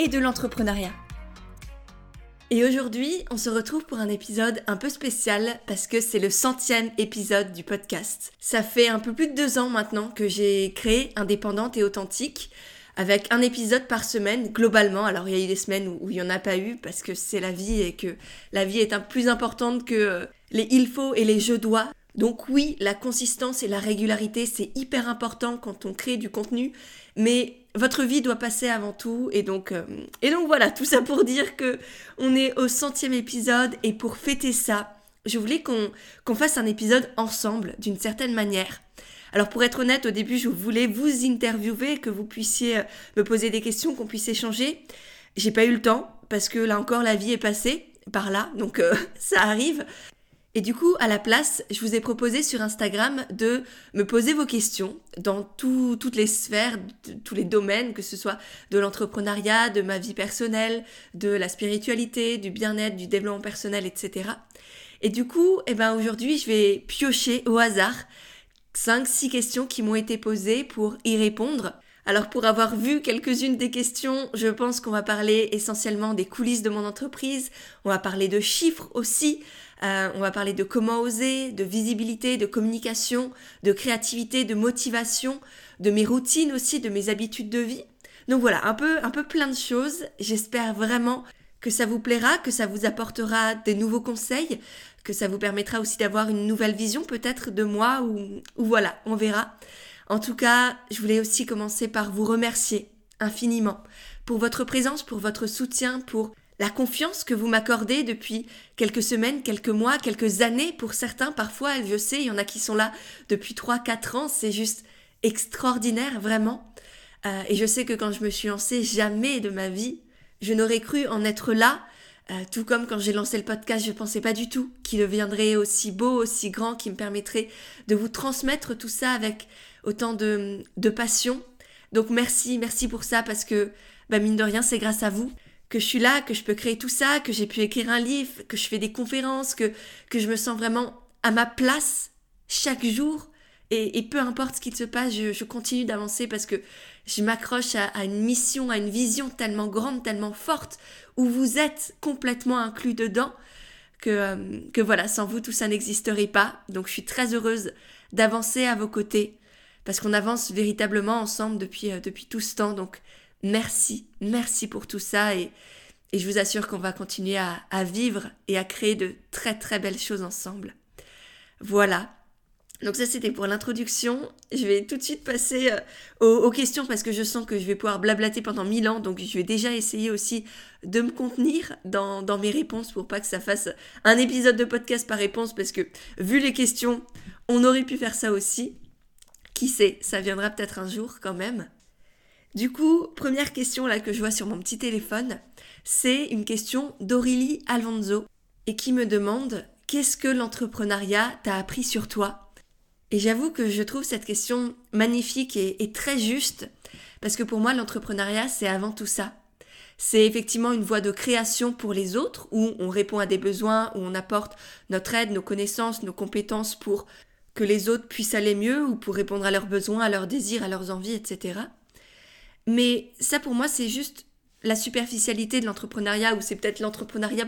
et de l'entrepreneuriat. Et aujourd'hui, on se retrouve pour un épisode un peu spécial parce que c'est le 100e épisode du podcast. Ça fait un peu plus de 2 ans maintenant que j'ai créé Indépendante et Authentique avec un épisode par semaine globalement. Alors il y a eu des semaines où il n'y en a pas eu parce que c'est la vie et que la vie est un plus importante que les il faut et les je dois. Donc oui, la consistance et la régularité, c'est hyper important quand on crée du contenu, mais votre vie doit passer avant tout. Et donc voilà, tout ça pour dire que on est au 100e épisode et pour fêter ça, je voulais qu'on fasse un épisode ensemble d'une certaine manière. Alors pour être honnête, au début, je voulais vous interviewer, que vous puissiez me poser des questions, qu'on puisse échanger. J'ai pas eu le temps parce que là encore, la vie est passée par là, donc ça arrive. Et du coup, à la place, je vous ai proposé sur Instagram de me poser vos questions dans toutes les sphères, tous les domaines, que ce soit de l'entrepreneuriat, de ma vie personnelle, de la spiritualité, du bien-être, du développement personnel, etc. Et du coup, aujourd'hui, je vais piocher au hasard 5-6 questions qui m'ont été posées pour y répondre. Alors pour avoir vu quelques-unes des questions, je pense qu'on va parler essentiellement des coulisses de mon entreprise, on va parler de chiffres aussi, on va parler de comment oser, de visibilité, de communication, de créativité, de motivation, de mes routines aussi, de mes habitudes de vie. Donc voilà, un peu plein de choses. J'espère vraiment que ça vous plaira, que ça vous apportera des nouveaux conseils, que ça vous permettra aussi d'avoir une nouvelle vision peut-être de moi ou voilà, on verra. En tout cas, je voulais aussi commencer par vous remercier infiniment pour votre présence, pour votre soutien, pour la confiance que vous m'accordez depuis quelques semaines, quelques mois, quelques années. Pour certains, parfois, je sais, il y en a qui sont là depuis 3-4 ans. C'est juste extraordinaire, vraiment. Et je sais que quand je me suis lancée, jamais de ma vie, je n'aurais cru en être là. Tout comme quand j'ai lancé le podcast, je pensais pas du tout qu'il deviendrait aussi beau, aussi grand, qu'il me permettrait de vous transmettre tout ça avec autant de passion. Donc merci pour ça parce que mine de rien, c'est grâce à vous que je suis là, que je peux créer tout ça, que j'ai pu écrire un livre, que je fais des conférences, que je me sens vraiment à ma place chaque jour. Et peu importe ce qu'il se passe, je continue d'avancer parce que je m'accroche à une mission, à une vision tellement grande, tellement forte, où vous êtes complètement inclus dedans, que voilà, sans vous, tout ça n'existerait pas. Donc je suis très heureuse d'avancer à vos côtés parce qu'on avance véritablement ensemble depuis tout ce temps. Donc merci pour tout ça et je vous assure qu'on va continuer à vivre et à créer de très très belles choses ensemble. Voilà. Donc ça, c'était pour l'introduction. Je vais tout de suite passer aux questions parce que je sens que je vais pouvoir blablater pendant 1000 ans. Donc je vais déjà essayer aussi de me contenir dans mes réponses pour pas que ça fasse un épisode de podcast par réponse parce que vu les questions, on aurait pu faire ça aussi. Qui sait, ça viendra peut-être un jour quand même. Du coup, première question là que je vois sur mon petit téléphone, c'est une question d'Aurélie Alonso et qui me demande « Qu'est-ce que l'entrepreneuriat t'a appris sur toi ?» Et j'avoue que je trouve cette question magnifique et très juste parce que pour moi, l'entrepreneuriat, c'est avant tout ça. C'est effectivement une voie de création pour les autres où on répond à des besoins, où on apporte notre aide, nos connaissances, nos compétences pour que les autres puissent aller mieux ou pour répondre à leurs besoins, à leurs désirs, à leurs envies, etc. Mais ça, pour moi, c'est juste la superficialité de l'entrepreneuriat ou c'est peut-être l'entrepreneuriat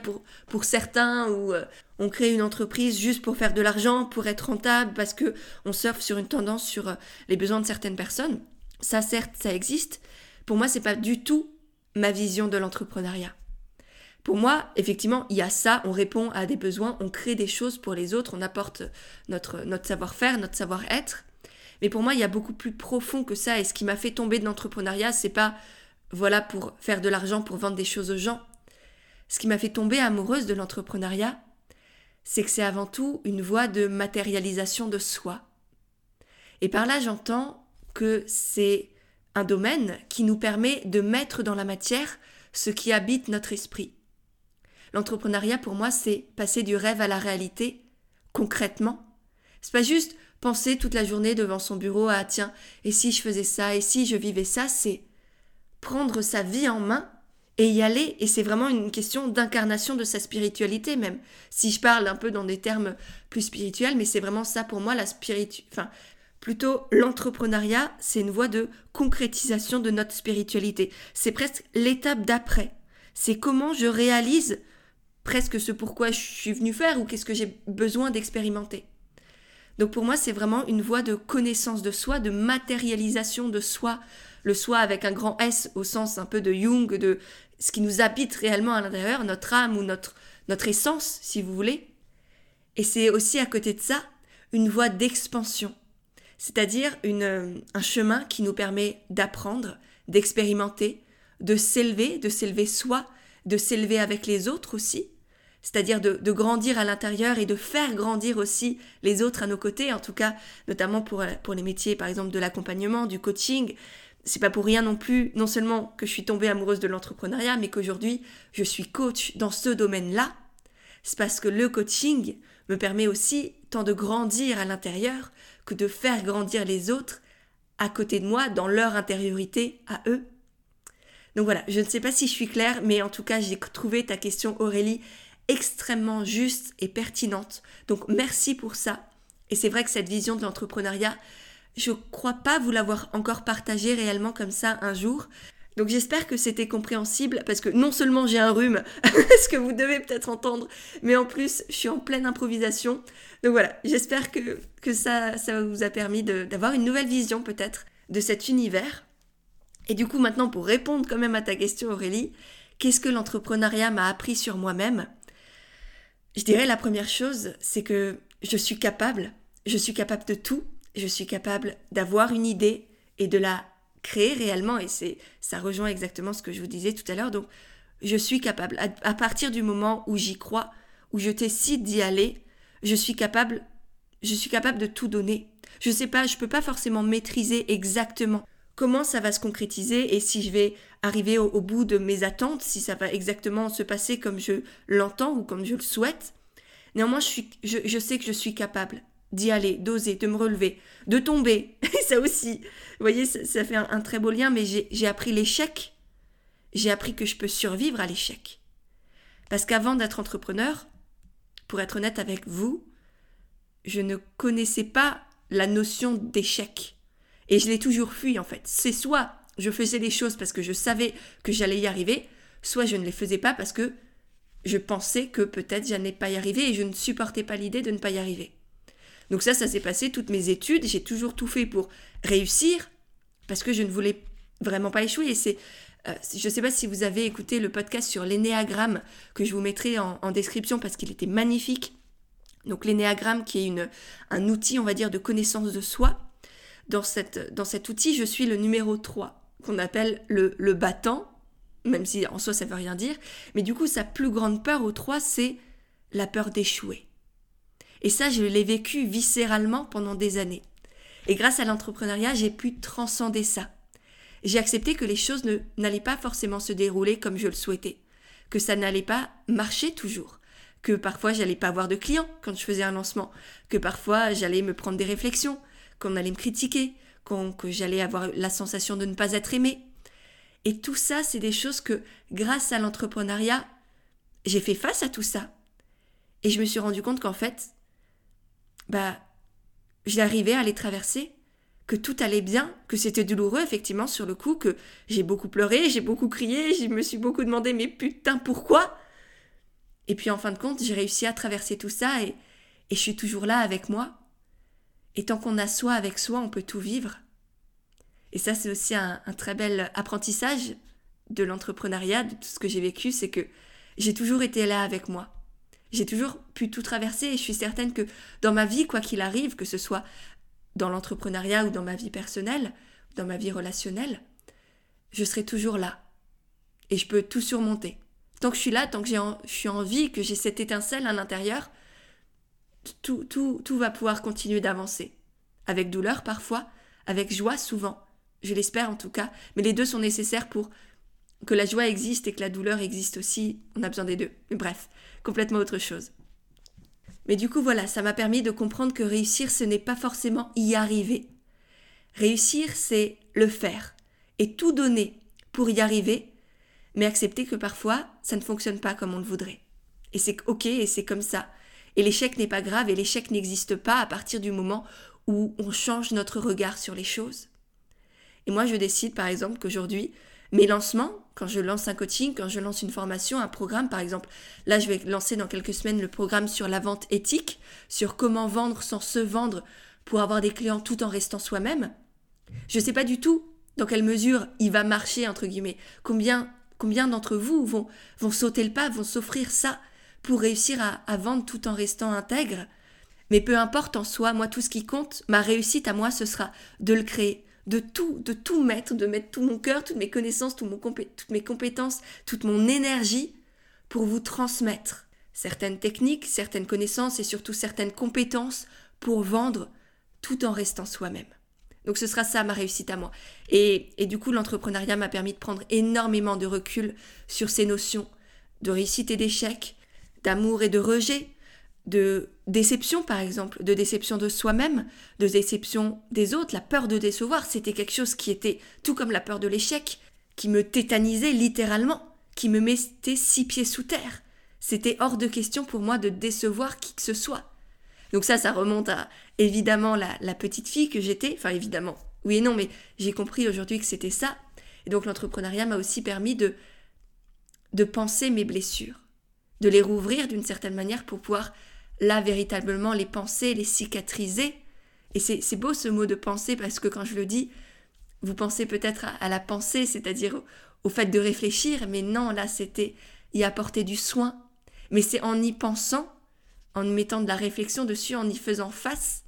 pour certains où on crée une entreprise juste pour faire de l'argent, pour être rentable parce que on surfe sur une tendance, sur les besoins de certaines personnes. Ça, certes, ça existe. Pour moi, c'est pas du tout ma vision de l'entrepreneuriat. Pour moi, effectivement, il y a ça, on répond à des besoins, on crée des choses pour les autres, on apporte notre savoir-faire, notre savoir-être. Mais pour moi, il y a beaucoup plus profond que ça et ce qui m'a fait tomber de l'entrepreneuriat, c'est pas voilà pour faire de l'argent, pour vendre des choses aux gens. Ce qui m'a fait tomber amoureuse de l'entrepreneuriat, c'est que c'est avant tout une voie de matérialisation de soi. Et par là, j'entends que c'est un domaine qui nous permet de mettre dans la matière ce qui habite notre esprit. L'entrepreneuriat, pour moi, c'est passer du rêve à la réalité, concrètement. C'est pas juste penser toute la journée devant son bureau à « tiens, et si je faisais ça, et si je vivais ça », c'est prendre sa vie en main et y aller. Et c'est vraiment une question d'incarnation de sa spiritualité même. Si je parle un peu dans des termes plus spirituels, mais c'est vraiment ça pour moi, plutôt l'entrepreneuriat, c'est une voie de concrétisation de notre spiritualité. C'est presque l'étape d'après. C'est comment je réalise presque ce pourquoi je suis venue faire ou qu'est-ce que j'ai besoin d'expérimenter. Donc pour moi, c'est vraiment une voie de connaissance de soi, de matérialisation de soi, le soi avec un grand S au sens un peu de Jung, de ce qui nous habite réellement à l'intérieur, notre âme ou notre essence, si vous voulez. Et c'est aussi à côté de ça, une voie d'expansion, c'est-à-dire un chemin qui nous permet d'apprendre, d'expérimenter, de s'élever soi, de s'élever avec les autres aussi, c'est-à-dire de grandir à l'intérieur et de faire grandir aussi les autres à nos côtés, en tout cas, notamment pour les métiers, par exemple, de l'accompagnement, du coaching. C'est pas pour rien non plus, non seulement que je suis tombée amoureuse de l'entrepreneuriat, mais qu'aujourd'hui, je suis coach dans ce domaine-là. C'est parce que le coaching me permet aussi tant de grandir à l'intérieur que de faire grandir les autres à côté de moi, dans leur intériorité à eux. Donc voilà, je ne sais pas si je suis claire, mais en tout cas, j'ai trouvé ta question, Aurélie, extrêmement juste et pertinente. Donc merci pour ça. Et c'est vrai que cette vision de l'entrepreneuriat, je crois pas vous l'avoir encore partagée réellement comme ça un jour. Donc j'espère que c'était compréhensible parce que non seulement j'ai un rhume, ce que vous devez peut-être entendre, mais en plus je suis en pleine improvisation. Donc voilà, j'espère que ça vous a permis d'avoir une nouvelle vision peut-être de cet univers. Et du coup maintenant pour répondre quand même à ta question Aurélie, qu'est-ce que l'entrepreneuriat m'a appris sur moi-même ? Je dirais la première chose, c'est que je suis capable de tout, je suis capable d'avoir une idée et de la créer réellement et ça rejoint exactement ce que je vous disais tout à l'heure, donc je suis capable, à partir du moment où j'y crois, où je décide d'y aller, je suis capable de tout donner. Je sais pas, je peux pas forcément maîtriser exactement comment ça va se concrétiser et si je vais arriver au bout de mes attentes, si ça va exactement se passer comme je l'entends ou comme je le souhaite. Néanmoins, je sais que je suis capable d'y aller, d'oser, de me relever, de tomber. Et ça aussi, vous voyez, ça fait un très beau lien, mais j'ai appris l'échec. J'ai appris que je peux survivre à l'échec. Parce qu'avant d'être entrepreneur, pour être honnête avec vous, je ne connaissais pas la notion d'échec. Et je l'ai toujours fui en fait. C'est soit je faisais les choses parce que je savais que j'allais y arriver, soit je ne les faisais pas parce que je pensais que peut-être j'allais pas y arriver et je ne supportais pas l'idée de ne pas y arriver. Donc ça s'est passé toutes mes études. J'ai toujours tout fait pour réussir parce que je ne voulais vraiment pas échouer. Et je ne sais pas si vous avez écouté le podcast sur l'énéagramme que je vous mettrai en description parce qu'il était magnifique. Donc l'énéagramme qui est un outil, on va dire, de connaissance de soi. Dans cet outil, je suis le numéro 3, qu'on appelle le battant, même si en soi ça veut rien dire. Mais du coup, sa plus grande peur au 3, c'est la peur d'échouer. Et ça, je l'ai vécu viscéralement pendant des années. Et grâce à l'entrepreneuriat, j'ai pu transcender ça. J'ai accepté que les choses n'allaient pas forcément se dérouler comme je le souhaitais, que ça n'allait pas marcher toujours. Que parfois, j'allais pas avoir de clients quand je faisais un lancement, que parfois, j'allais me prendre des réflexions, qu'on allait me critiquer, que j'allais avoir la sensation de ne pas être aimée. Et tout ça, c'est des choses que, grâce à l'entrepreneuriat, j'ai fait face à tout ça. Et je me suis rendu compte qu'en fait, j'arrivais à les traverser, que tout allait bien, que c'était douloureux, effectivement, sur le coup, que j'ai beaucoup pleuré, j'ai beaucoup crié, je me suis beaucoup demandé « mais putain, pourquoi ?» Et puis, en fin de compte, j'ai réussi à traverser tout ça et je suis toujours là avec moi. Et tant qu'on a soi avec soi, on peut tout vivre. Et ça, c'est aussi un très bel apprentissage de l'entrepreneuriat, de tout ce que j'ai vécu, c'est que j'ai toujours été là avec moi. J'ai toujours pu tout traverser et je suis certaine que dans ma vie, quoi qu'il arrive, que ce soit dans l'entrepreneuriat ou dans ma vie personnelle, dans ma vie relationnelle, je serai toujours là. Et je peux tout surmonter. Tant que je suis là, tant que je suis en vie, que j'ai cette étincelle à l'intérieur, tout va pouvoir continuer d'avancer. Avec douleur parfois, avec joie souvent, je l'espère en tout cas, mais les deux sont nécessaires pour que la joie existe et que la douleur existe aussi, on a besoin des deux. Mais bref, complètement autre chose. Mais du coup, voilà, ça m'a permis de comprendre que réussir, ce n'est pas forcément y arriver. Réussir, c'est le faire et tout donner pour y arriver, mais accepter que parfois, ça ne fonctionne pas comme on le voudrait. Et c'est ok, et c'est comme ça. Et l'échec n'est pas grave, et l'échec n'existe pas à partir du moment où on change notre regard sur les choses. Et moi, je décide, par exemple, qu'aujourd'hui, mes lancements, quand je lance un coaching, quand je lance une formation, un programme, par exemple, là, je vais lancer dans quelques semaines le programme sur la vente éthique, sur comment vendre sans se vendre pour avoir des clients tout en restant soi-même. Je ne sais pas du tout dans quelle mesure il va marcher, entre guillemets. Combien d'entre vous vont sauter le pas, vont s'offrir ça pour réussir à vendre tout en restant intègre. Mais peu importe en soi, moi, tout ce qui compte, ma réussite à moi, ce sera de le créer. De tout mettre, de mettre tout mon cœur, toutes mes connaissances, toutes mes compétences, toute mon énergie pour vous transmettre certaines techniques, certaines connaissances et surtout certaines compétences pour vendre tout en restant soi-même. Donc ce sera ça ma réussite à moi. Et du coup, l'entrepreneuriat m'a permis de prendre énormément de recul sur ces notions de réussite et d'échec, d'amour et de rejet, de déception par exemple, de déception de soi-même, de déception des autres, la peur de décevoir, c'était quelque chose qui était tout comme la peur de l'échec, qui me tétanisait littéralement, qui me mettait 6 pieds sous terre. C'était hors de question pour moi de décevoir qui que ce soit. Donc ça remonte à évidemment la petite fille que j'étais, enfin évidemment, oui et non, mais j'ai compris aujourd'hui que c'était ça. Et donc l'entrepreneuriat m'a aussi permis de penser mes blessures, de les rouvrir d'une certaine manière pour pouvoir là véritablement les penser, les cicatriser. Et c'est beau ce mot de penser parce que quand je le dis, vous pensez peut-être à la pensée, c'est-à-dire au fait de réfléchir, mais non, là c'était y apporter du soin. Mais c'est en y pensant, en mettant de la réflexion dessus, en y faisant face,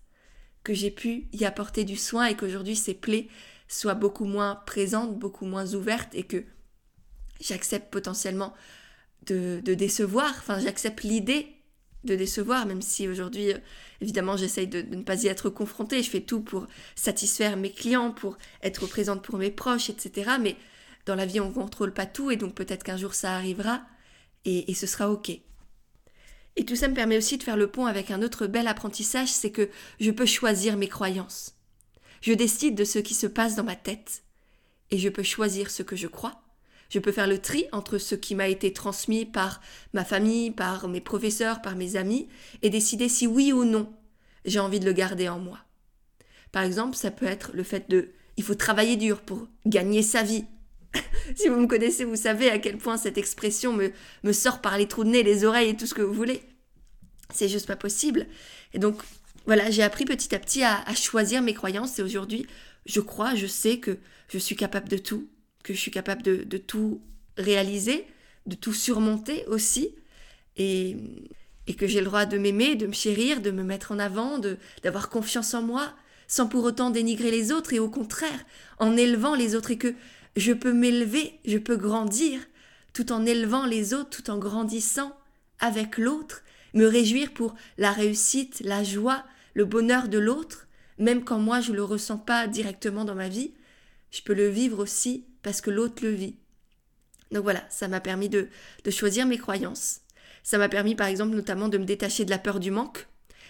que j'ai pu y apporter du soin et qu'aujourd'hui ces plaies soient beaucoup moins présentes, beaucoup moins ouvertes et que j'accepte potentiellement de décevoir, enfin j'accepte l'idée de décevoir, même si aujourd'hui, évidemment, j'essaye de ne pas y être confrontée. Je fais tout pour satisfaire mes clients, pour être présente pour mes proches, etc. Mais dans la vie, on ne contrôle pas tout et donc peut-être qu'un jour, ça arrivera et ce sera ok. Et tout ça me permet aussi de faire le pont avec un autre bel apprentissage, c'est que je peux choisir mes croyances. Je décide de ce qui se passe dans ma tête et je peux choisir ce que je crois. Je peux faire le tri entre ce qui m'a été transmis par ma famille, par mes professeurs, par mes amis, et décider si oui ou non, j'ai envie de le garder en moi. Par exemple, ça peut être le fait de « il faut travailler dur pour gagner sa vie ». Si vous me connaissez, vous savez à quel point cette expression me sort par les trous de nez, les oreilles et tout ce que vous voulez. C'est juste pas possible. Et donc, voilà, j'ai appris petit à petit à choisir mes croyances, et aujourd'hui, je crois, je sais que je suis capable de tout, que je suis capable de tout réaliser, de tout surmonter aussi, et que j'ai le droit de m'aimer, de me chérir, de me mettre en avant, d'avoir confiance en moi, sans pour autant dénigrer les autres, et au contraire, en élevant les autres, et que je peux m'élever, je peux grandir, tout en élevant les autres, tout en grandissant avec l'autre, me réjouir pour la réussite, la joie, le bonheur de l'autre, même quand moi je le ressens pas directement dans ma vie, je peux le vivre aussi, parce que l'autre le vit. Donc voilà, ça m'a permis de choisir mes croyances. Ça m'a permis par exemple notamment de me détacher de la peur du manque.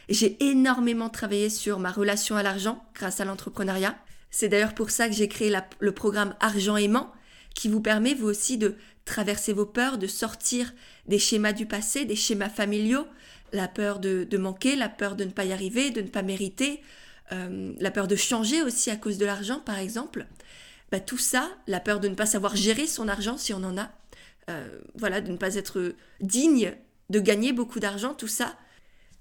J'ai énormément travaillé sur ma relation à l'argent grâce à l'entrepreneuriat. C'est d'ailleurs pour ça que j'ai créé le programme Argent aimant qui vous permet vous aussi de traverser vos peurs, de sortir des schémas du passé, des schémas familiaux, la peur de manquer, la peur de ne pas y arriver, de ne pas mériter, la peur de changer aussi à cause de l'argent par exemple. Bah, tout ça, la peur de ne pas savoir gérer son argent si on en a, voilà, de ne pas être digne de gagner beaucoup d'argent, tout ça,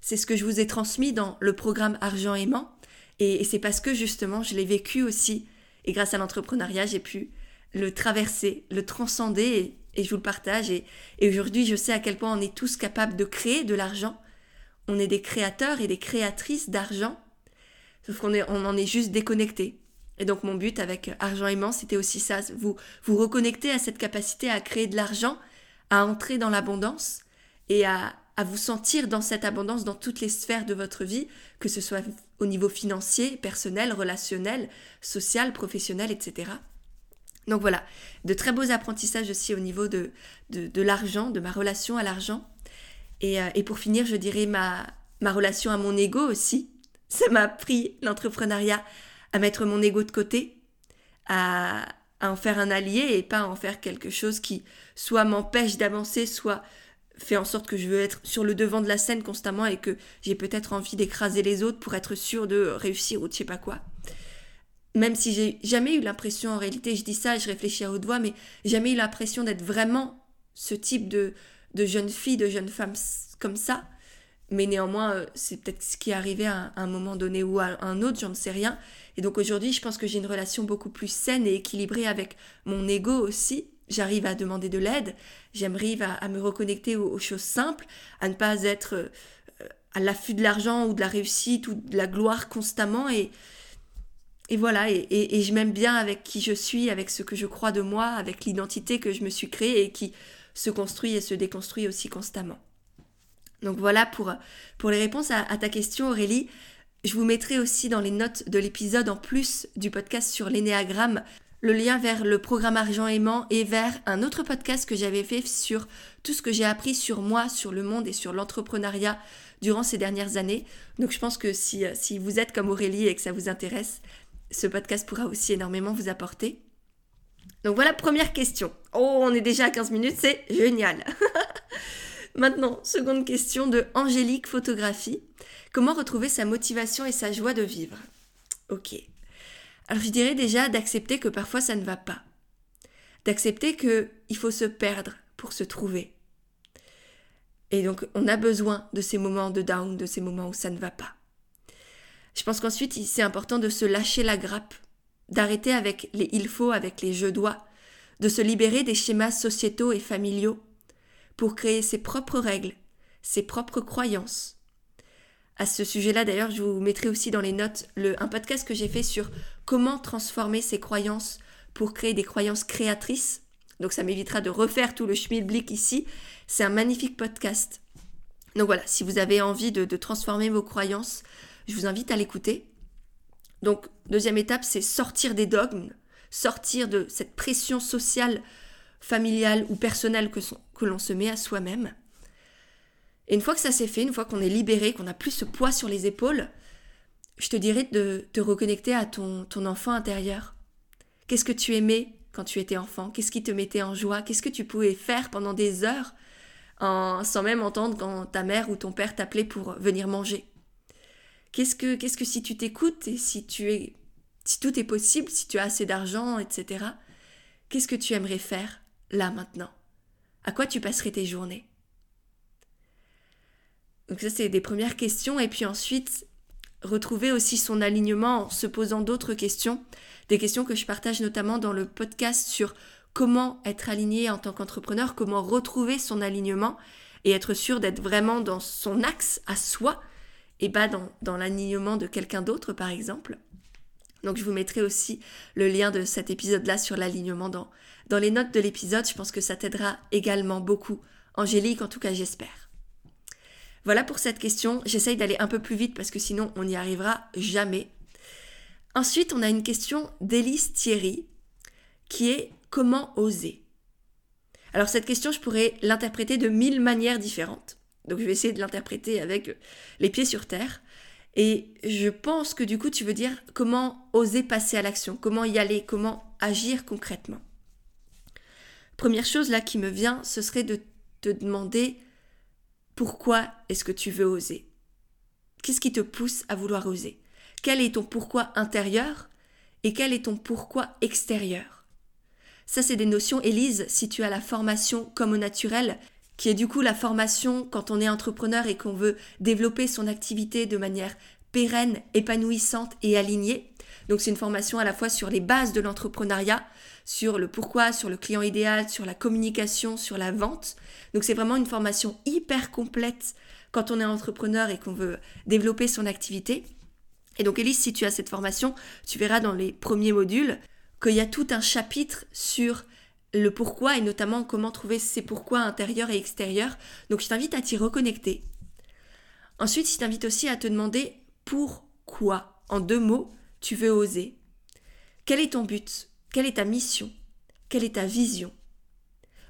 c'est ce que je vous ai transmis dans le programme Argent aimant et c'est parce que justement je l'ai vécu aussi et grâce à l'entrepreneuriat j'ai pu le traverser, le transcender et je vous le partage et aujourd'hui je sais à quel point on est tous capables de créer de l'argent, on est des créateurs et des créatrices d'argent, sauf qu'on en est juste déconnectés. Et donc mon but avec Argent aimant, c'était aussi ça, vous reconnecter à cette capacité à créer de l'argent, à entrer dans l'abondance et à vous sentir dans cette abondance dans toutes les sphères de votre vie, que ce soit au niveau financier, personnel, relationnel, social, professionnel, etc. Donc voilà, de très beaux apprentissages aussi au niveau de l'argent, de ma relation à l'argent. Et pour finir, je dirais ma relation à mon ego aussi. Ça m'a appris l'entrepreneuriat à mettre mon ego de côté, à en faire un allié et pas à en faire quelque chose qui soit m'empêche d'avancer, soit fait en sorte que je veux être sur le devant de la scène constamment et que j'ai peut-être envie d'écraser les autres pour être sûre de réussir ou de je sais pas quoi. Même si j'ai jamais eu l'impression, en réalité, je dis ça, je réfléchis à haute voix, mais jamais eu l'impression d'être vraiment ce type de jeune fille, de jeune femme comme ça. Mais néanmoins, c'est peut-être ce qui est arrivé à un moment donné ou à un autre, j'en sais rien. Et donc aujourd'hui, je pense que j'ai une relation beaucoup plus saine et équilibrée avec mon ego aussi. J'arrive à demander de l'aide, j'arrive à me reconnecter aux choses simples, à ne pas être à l'affût de l'argent ou de la réussite ou de la gloire constamment. Et voilà, et je m'aime bien avec qui je suis, avec ce que je crois de moi, avec l'identité que je me suis créée et qui se construit et se déconstruit aussi constamment. Donc voilà pour les réponses à ta question, Aurélie. Je vous mettrai aussi dans les notes de l'épisode, en plus du podcast sur l'énéagramme, le lien vers le programme Argent aimant et vers un autre podcast que j'avais fait sur tout ce que j'ai appris sur moi, sur le monde et sur l'entrepreneuriat durant ces dernières années. Donc je pense que si vous êtes comme Aurélie et que ça vous intéresse, ce podcast pourra aussi énormément vous apporter. Donc voilà, première question. Oh, on est déjà à 15 minutes, c'est génial. Maintenant, seconde question de Angélique Photographie. Comment retrouver sa motivation et sa joie de vivre ? Ok. Alors je dirais déjà d'accepter que parfois ça ne va pas. D'accepter qu'il faut se perdre pour se trouver. Et donc on a besoin de ces moments de down, de ces moments où ça ne va pas. Je pense qu'ensuite c'est important de se lâcher la grappe, d'arrêter avec les « il faut », avec les « je dois », de se libérer des schémas sociétaux et familiaux pour créer ses propres règles, ses propres croyances. À ce sujet-là, d'ailleurs, je vous mettrai aussi dans les notes un podcast que j'ai fait sur comment transformer ses croyances pour créer des croyances créatrices. Donc ça m'évitera de refaire tout le schmilblick ici. C'est un magnifique podcast. Donc voilà, si vous avez envie de transformer vos croyances, je vous invite à l'écouter. Donc, deuxième étape, c'est sortir des dogmes, sortir de cette pression sociale, familiale ou personnelle que l'on se met à soi-même. Et une fois que ça s'est fait, une fois qu'on est libéré, qu'on n'a plus ce poids sur les épaules, je te dirais de te reconnecter à ton enfant intérieur. Qu'est-ce que tu aimais quand tu étais enfant ? Qu'est-ce qui te mettait en joie ? Qu'est-ce que tu pouvais faire pendant des heures sans même entendre quand ta mère ou ton père t'appelait pour venir manger ? Qu'est-ce que si tu t'écoutes et si tout est possible, si tu as assez d'argent, etc., qu'est-ce que tu aimerais faire là maintenant ? À quoi tu passerais tes journées ? Donc ça, c'est des premières questions. Et puis ensuite, retrouver aussi son alignement en se posant d'autres questions. Des questions que je partage notamment dans le podcast sur comment être aligné en tant qu'entrepreneur, comment retrouver son alignement et être sûr d'être vraiment dans son axe à soi et pas dans l'alignement de quelqu'un d'autre, par exemple. Donc je vous mettrai aussi le lien de cet épisode-là sur l'alignement dans les notes de l'épisode. Je pense que ça t'aidera également beaucoup, Angélique, en tout cas j'espère. Voilà pour cette question. J'essaye d'aller un peu plus vite parce que sinon on n'y arrivera jamais. Ensuite, on a une question d'Élise Thierry qui est « Comment oser ?» Alors cette question, je pourrais l'interpréter de 1000 manières différentes. Donc je vais essayer de l'interpréter avec les pieds sur terre. Et je pense que du coup, tu veux dire comment oser passer à l'action, comment y aller, comment agir concrètement. Première chose là qui me vient, ce serait de te demander pourquoi est-ce que tu veux oser ? Qu'est-ce qui te pousse à vouloir oser ? Quel est ton pourquoi intérieur et quel est ton pourquoi extérieur ? Ça, c'est des notions, Élise, si tu as la formation Comme au naturel, qui est du coup la formation quand on est entrepreneur et qu'on veut développer son activité de manière pérenne, épanouissante et alignée. Donc c'est une formation à la fois sur les bases de l'entrepreneuriat, sur le pourquoi, sur le client idéal, sur la communication, sur la vente. Donc c'est vraiment une formation hyper complète quand on est entrepreneur et qu'on veut développer son activité. Et donc Élise, si tu as cette formation, tu verras dans les premiers modules qu'il y a tout un chapitre sur le pourquoi et notamment comment trouver ses pourquoi intérieurs et extérieurs. Donc je t'invite à t'y reconnecter. Ensuite, je t'invite aussi à te demander pourquoi, en 2 mots, tu veux oser. Quel est ton but ? Quelle est ta mission ? Quelle est ta vision?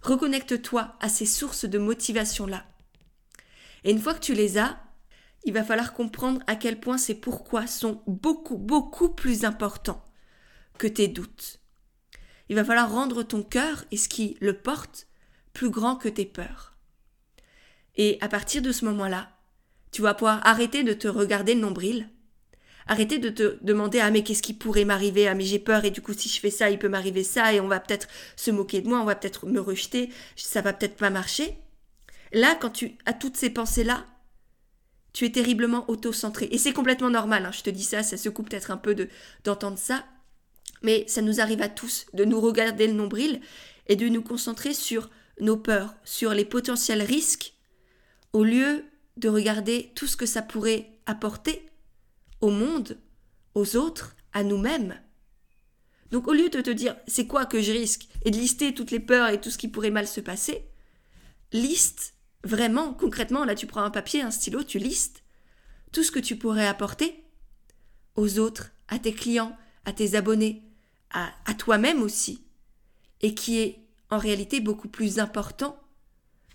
Reconnecte-toi à ces sources de motivation-là. Et une fois que tu les as, il va falloir comprendre à quel point ces pourquoi sont beaucoup, beaucoup plus importants que tes doutes. Il va falloir rendre ton cœur et ce qui le porte plus grand que tes peurs. Et à partir de ce moment-là, tu vas pouvoir arrêter de te regarder le nombril, arrêter de te demander « Ah mais qu'est-ce qui pourrait m'arriver ? Ah mais j'ai peur et du coup si je fais ça, il peut m'arriver ça et on va peut-être se moquer de moi, on va peut-être me rejeter, ça va peut-être pas marcher. » Là, quand tu as toutes ces pensées-là, tu es terriblement auto-centré. Et c'est complètement normal, hein, je te dis ça, ça secoue peut-être un peu d'entendre ça, mais ça nous arrive à tous de nous regarder le nombril et de nous concentrer sur nos peurs, sur les potentiels risques, au lieu de regarder tout ce que ça pourrait apporter au monde, aux autres, à nous-mêmes. Donc au lieu de te dire « c'est quoi que je risque ?» et de lister toutes les peurs et tout ce qui pourrait mal se passer, liste vraiment, concrètement, là tu prends un papier, un stylo, tu listes tout ce que tu pourrais apporter aux autres, à tes clients, à tes abonnés, à toi-même aussi, et qui est en réalité beaucoup plus important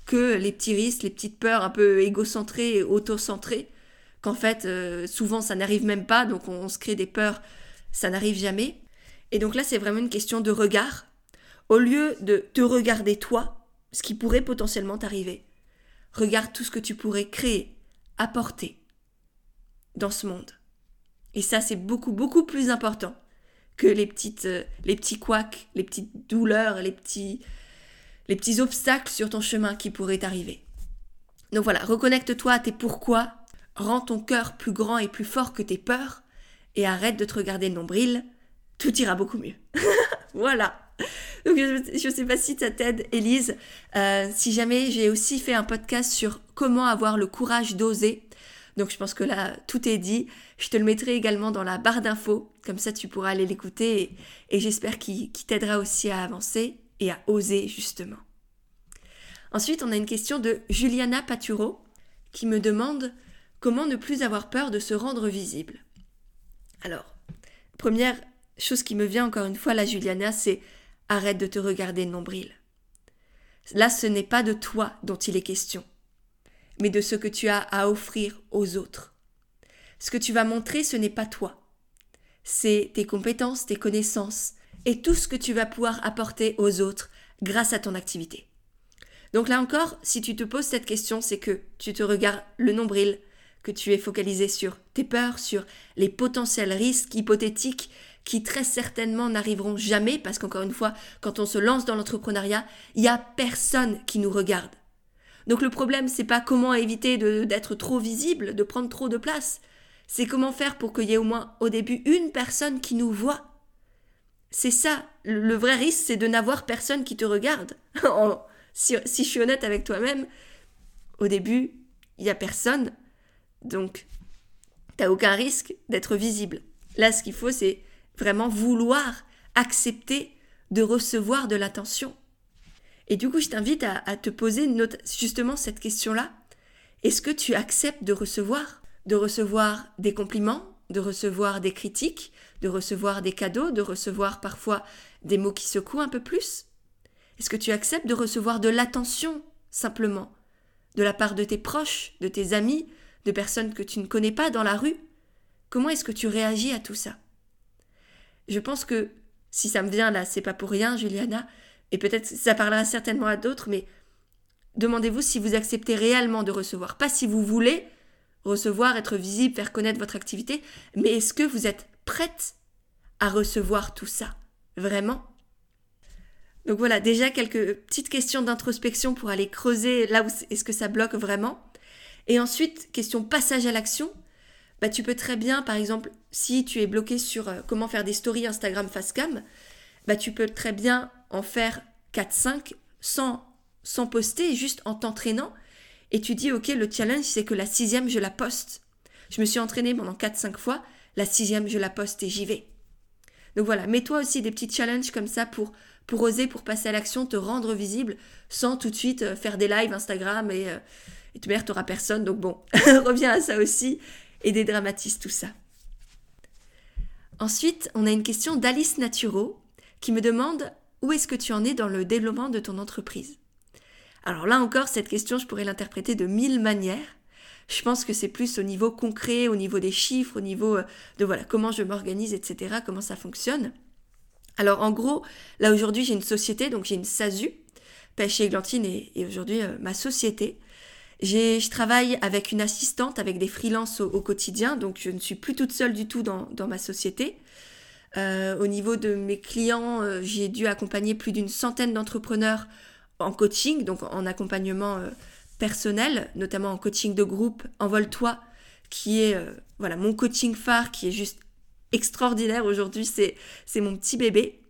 que les petits risques, les petites peurs un peu égocentrées et auto-centrées, qu'en fait, souvent ça n'arrive même pas, donc on se crée des peurs, ça n'arrive jamais. Et donc là, c'est vraiment une question de regard. Au lieu de te regarder toi, ce qui pourrait potentiellement t'arriver, regarde tout ce que tu pourrais créer, apporter dans ce monde. Et ça, c'est beaucoup, beaucoup plus important que les petits couacs, les petites douleurs, les petits obstacles sur ton chemin qui pourraient t'arriver. Donc voilà, reconnecte-toi à tes pourquoi, rends ton cœur plus grand et plus fort que tes peurs, et arrête de te regarder le nombril, tout ira beaucoup mieux. Voilà. Donc je ne sais pas si ça t'aide, Élise. Si jamais, j'ai aussi fait un podcast sur comment avoir le courage d'oser. Donc je pense que là, tout est dit. Je te le mettrai également dans la barre d'infos, comme ça tu pourras aller l'écouter et j'espère qu'il t'aidera aussi à avancer et à oser justement. Ensuite, on a une question de Juliana Paturo qui me demande comment ne plus avoir peur de se rendre visible. Alors, première chose qui me vient encore une fois là, Juliana, c'est arrête de te regarder le nombril. Là, ce n'est pas de toi dont il est question, mais de ce que tu as à offrir aux autres. Ce que tu vas montrer, ce n'est pas toi. C'est tes compétences, tes connaissances, et tout ce que tu vas pouvoir apporter aux autres grâce à ton activité. Donc là encore, si tu te poses cette question, c'est que tu te regardes le nombril, que tu es focalisé sur tes peurs, sur les potentiels risques hypothétiques qui très certainement n'arriveront jamais, parce qu'encore une fois, quand on se lance dans l'entrepreneuriat, il n'y a personne qui nous regarde. Donc le problème, c'est pas comment éviter d'être trop visible, de prendre trop de place, c'est comment faire pour qu'il y ait au moins au début une personne qui nous voit. C'est ça, le vrai risque, c'est de n'avoir personne qui te regarde. Si je suis honnête avec toi-même, au début, il n'y a personne, donc tu n'as aucun risque d'être visible. Là, ce qu'il faut, c'est vraiment vouloir accepter de recevoir de l'attention. Et du coup, je t'invite à te poser justement cette question-là. Est-ce que tu acceptes de recevoir ? De recevoir des compliments ? De recevoir des critiques, de recevoir des cadeaux, de recevoir parfois des mots qui secouent un peu plus? Est-ce que tu acceptes de recevoir de l'attention, simplement, de la part de tes proches, de tes amis, de personnes que tu ne connais pas dans la rue? Comment est-ce que tu réagis à tout ça? Je pense que, si ça me vient là, c'est pas pour rien, Juliana, et peut-être ça parlera certainement à d'autres, mais demandez-vous si vous acceptez réellement de recevoir, pas si vous voulez recevoir, être visible, faire connaître votre activité, mais est-ce que vous êtes prête à recevoir tout ça, vraiment? Donc voilà, déjà quelques petites questions d'introspection pour aller creuser là où est-ce que ça bloque vraiment. Et ensuite, question passage à l'action, bah tu peux très bien, par exemple, si tu es bloqué sur comment faire des stories Instagram face cam, bah tu peux très bien en faire 4-5 sans poster, juste en t'entraînant. Et tu dis, ok, le challenge, c'est que la 6e, je la poste. Je me suis entraînée pendant 4-5 fois, la 6e, je la poste et j'y vais. Donc voilà, mets-toi aussi des petits challenges comme ça pour oser, pour passer à l'action, te rendre visible sans tout de suite faire des lives Instagram et tu n'auras personne. Donc bon, reviens à ça aussi et dédramatise tout ça. Ensuite, on a une question d'Alice Naturo qui me demande Où est-ce que tu en es dans le développement de ton entreprise? Alors là encore, cette question, je pourrais l'interpréter de mille manières. Je pense que c'est plus au niveau concret, au niveau des chiffres, au niveau de voilà comment je m'organise, etc., comment ça fonctionne. Alors en gros, là aujourd'hui, j'ai une société, donc j'ai une SASU, Pêche et Eglantine et aujourd'hui ma société. Je travaille avec une assistante, avec des freelances au quotidien, donc je ne suis plus toute seule du tout dans ma société. Au niveau de mes clients, j'ai dû accompagner plus d'une centaine d'entrepreneurs en coaching, donc en accompagnement personnel, notamment en coaching de groupe Envole-toi, qui est mon coaching phare, qui est juste extraordinaire aujourd'hui, c'est mon petit bébé.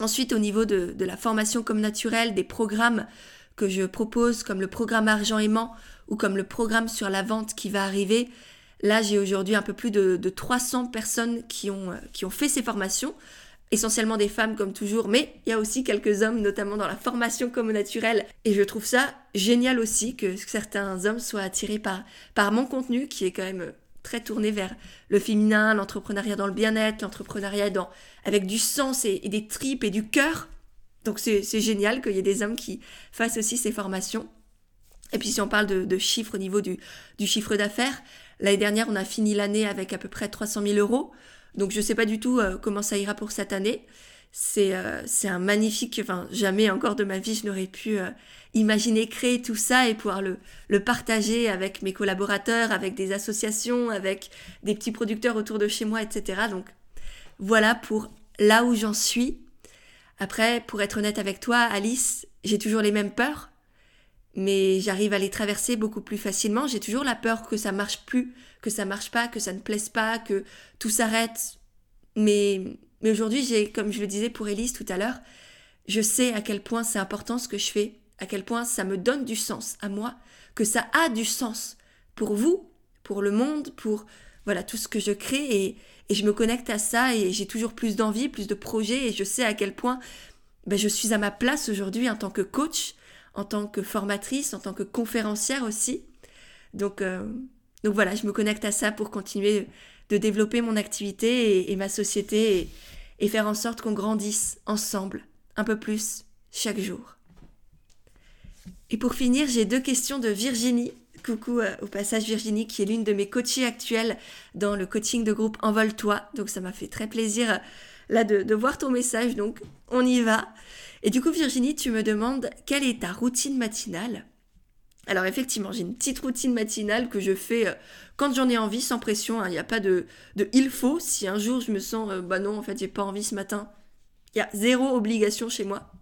Ensuite, au niveau de la formation Comme naturel, des programmes que je propose comme le programme Argent aimant ou comme le programme sur la vente qui va arriver. Là, j'ai aujourd'hui un peu plus de 300 personnes qui ont fait ces formations, essentiellement des femmes comme toujours, mais il y a aussi quelques hommes, notamment dans la formation Comme au naturel. Et je trouve ça génial aussi que certains hommes soient attirés par mon contenu qui est quand même très tourné vers le féminin, l'entrepreneuriat dans le bien-être, l'entrepreneuriat avec du sens et des tripes et du cœur. Donc c'est génial qu'il y ait des hommes qui fassent aussi ces formations. Et puis si on parle de chiffres au niveau du chiffre d'affaires, l'année dernière on a fini l'année avec à peu près 300 000 €. Donc je ne sais pas du tout comment ça ira pour cette année. C'est un magnifique, jamais encore de ma vie je n'aurais pu imaginer créer tout ça et pouvoir le partager avec mes collaborateurs, avec des associations, avec des petits producteurs autour de chez moi, etc. Donc voilà pour là où j'en suis. Après, pour être honnête avec toi, Alice, j'ai toujours les mêmes peurs, mais j'arrive à les traverser beaucoup plus facilement. J'ai toujours la peur que ça marche plus, que ça marche pas, que ça ne plaise pas, que tout s'arrête. Mais aujourd'hui, j'ai, comme je le disais pour Elise tout à l'heure, je sais à quel point c'est important ce que je fais, à quel point ça me donne du sens à moi, que ça a du sens pour vous, pour le monde, pour tout ce que je crée et je me connecte à ça et j'ai toujours plus d'envie, plus de projets et je sais à quel point je suis à ma place aujourd'hui en tant que coach, en tant que formatrice, en tant que conférencière aussi. Donc voilà, je me connecte à ça pour continuer de développer mon activité et ma société et faire en sorte qu'on grandisse ensemble un peu plus chaque jour. Et pour finir, j'ai deux questions de Virginie. Coucou au passage Virginie qui est l'une de mes coachées actuelles dans le coaching de groupe Envole-toi, donc ça m'a fait très plaisir là de voir ton message, donc on y va. Et du coup Virginie, tu me demandes quelle est ta routine matinale? Alors effectivement, j'ai une petite routine matinale que je fais quand j'en ai envie, sans pression, il n'y a pas de il faut. Si un jour je me sens non en fait j'ai pas envie ce matin, il y a zéro obligation chez moi,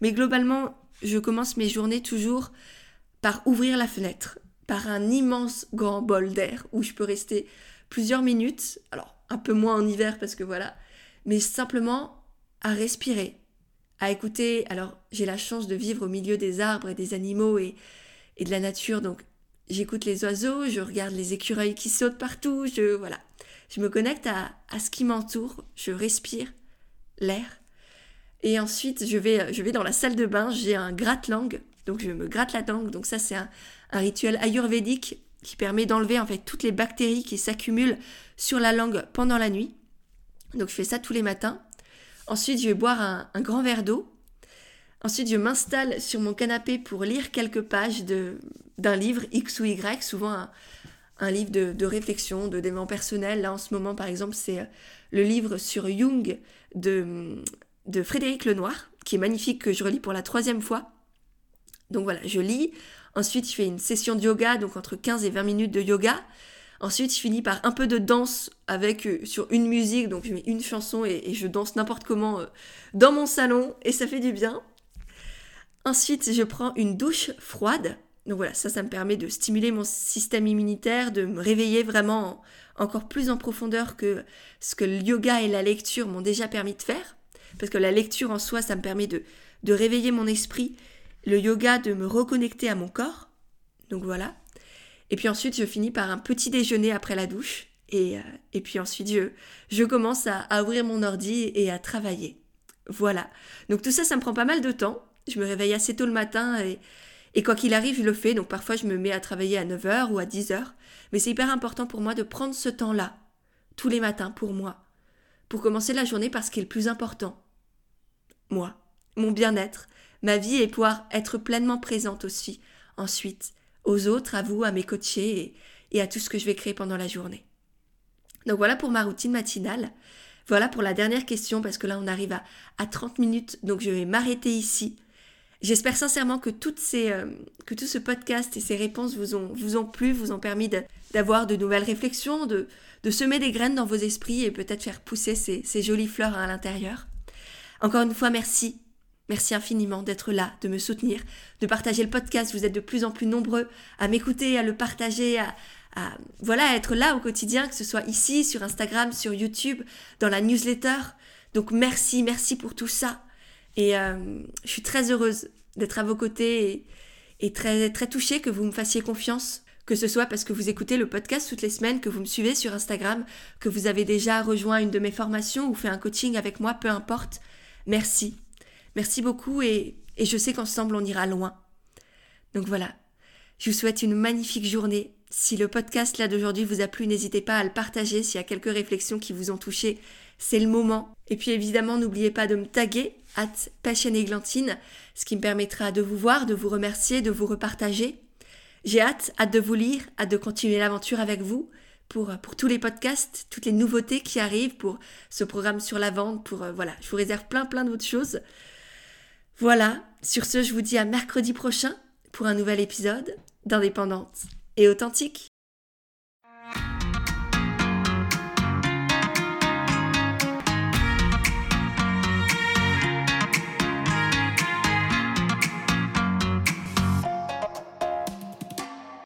mais globalement je commence mes journées toujours par ouvrir la fenêtre, par un immense grand bol d'air où je peux rester plusieurs minutes, alors un peu moins en hiver parce que mais simplement à respirer, à écouter. Alors j'ai la chance de vivre au milieu des arbres et des animaux et de la nature, donc j'écoute les oiseaux, je regarde les écureuils qui sautent partout, je me connecte à ce qui m'entoure, je respire l'air. Et ensuite je vais dans la salle de bain, j'ai un gratte-langue, donc je me gratte la langue, donc ça c'est un rituel ayurvédique qui permet d'enlever en fait toutes les bactéries qui s'accumulent sur la langue pendant la nuit. Donc je fais ça tous les matins. Ensuite je vais boire un grand verre d'eau. Ensuite je m'installe sur mon canapé pour lire quelques pages d'un livre X ou Y, souvent un livre de réflexion, de développement personnel. Là en ce moment par exemple c'est le livre sur Jung de Frédéric Lenoir, qui est magnifique, que je relis pour la 3e fois. Donc je lis. Ensuite, je fais une session de yoga, donc entre 15 et 20 minutes de yoga. Ensuite, je finis par un peu de danse sur une musique. Donc, je mets une chanson et je danse n'importe comment dans mon salon et ça fait du bien. Ensuite, je prends une douche froide. Donc ça me permet de stimuler mon système immunitaire, de me réveiller vraiment encore plus en profondeur que ce que le yoga et la lecture m'ont déjà permis de faire. Parce que la lecture en soi, ça me permet de réveiller mon esprit. Le yoga, de me reconnecter à mon corps, donc voilà. Et puis ensuite, je finis par un petit déjeuner après la douche. Et puis ensuite, je commence à ouvrir mon ordi et à travailler. Voilà. Donc tout ça, ça me prend pas mal de temps. Je me réveille assez tôt le matin et quoi qu'il arrive, je le fais. Donc parfois, je me mets à travailler à 9h ou à 10h. Mais c'est hyper important pour moi de prendre ce temps-là, tous les matins pour moi, pour commencer la journée par ce qui est le plus important. Moi. mon bien-être, ma vie et pouvoir être pleinement présente aussi, ensuite, aux autres, à vous, à mes coachés et à tout ce que je vais créer pendant la journée. Donc voilà pour ma routine matinale. Voilà pour la dernière question, parce que là on arrive à 30 minutes, donc je vais m'arrêter ici. J'espère sincèrement que, tout ce podcast et ces réponses vous ont plu, vous ont permis d'avoir de nouvelles réflexions, de semer des graines dans vos esprits et peut-être faire pousser ces jolies fleurs à l'intérieur. Encore une fois, merci. Merci infiniment d'être là, de me soutenir, de partager le podcast. Vous êtes de plus en plus nombreux à m'écouter, à le partager, à être là au quotidien, que ce soit ici, sur Instagram, sur YouTube, dans la newsletter. Donc merci pour tout ça. Et je suis très heureuse d'être à vos côtés et très, très touchée que vous me fassiez confiance, que ce soit parce que vous écoutez le podcast toutes les semaines, que vous me suivez sur Instagram, que vous avez déjà rejoint une de mes formations ou fait un coaching avec moi, peu importe. Merci. Merci beaucoup et je sais qu'ensemble on ira loin. Donc voilà, je vous souhaite une magnifique journée. Si le podcast là d'aujourd'hui vous a plu, n'hésitez pas à le partager. S'il y a quelques réflexions qui vous ont touché, c'est le moment. Et puis évidemment, n'oubliez pas de me taguer @pêche et eglantine, ce qui me permettra de vous voir, de vous remercier, de vous repartager. J'ai hâte de vous lire, hâte de continuer l'aventure avec vous. Pour tous les podcasts, toutes les nouveautés qui arrivent, pour ce programme sur la vente, je vous réserve plein d'autres choses. Voilà, sur ce, je vous dis à mercredi prochain pour un nouvel épisode d'Indépendante et Authentique.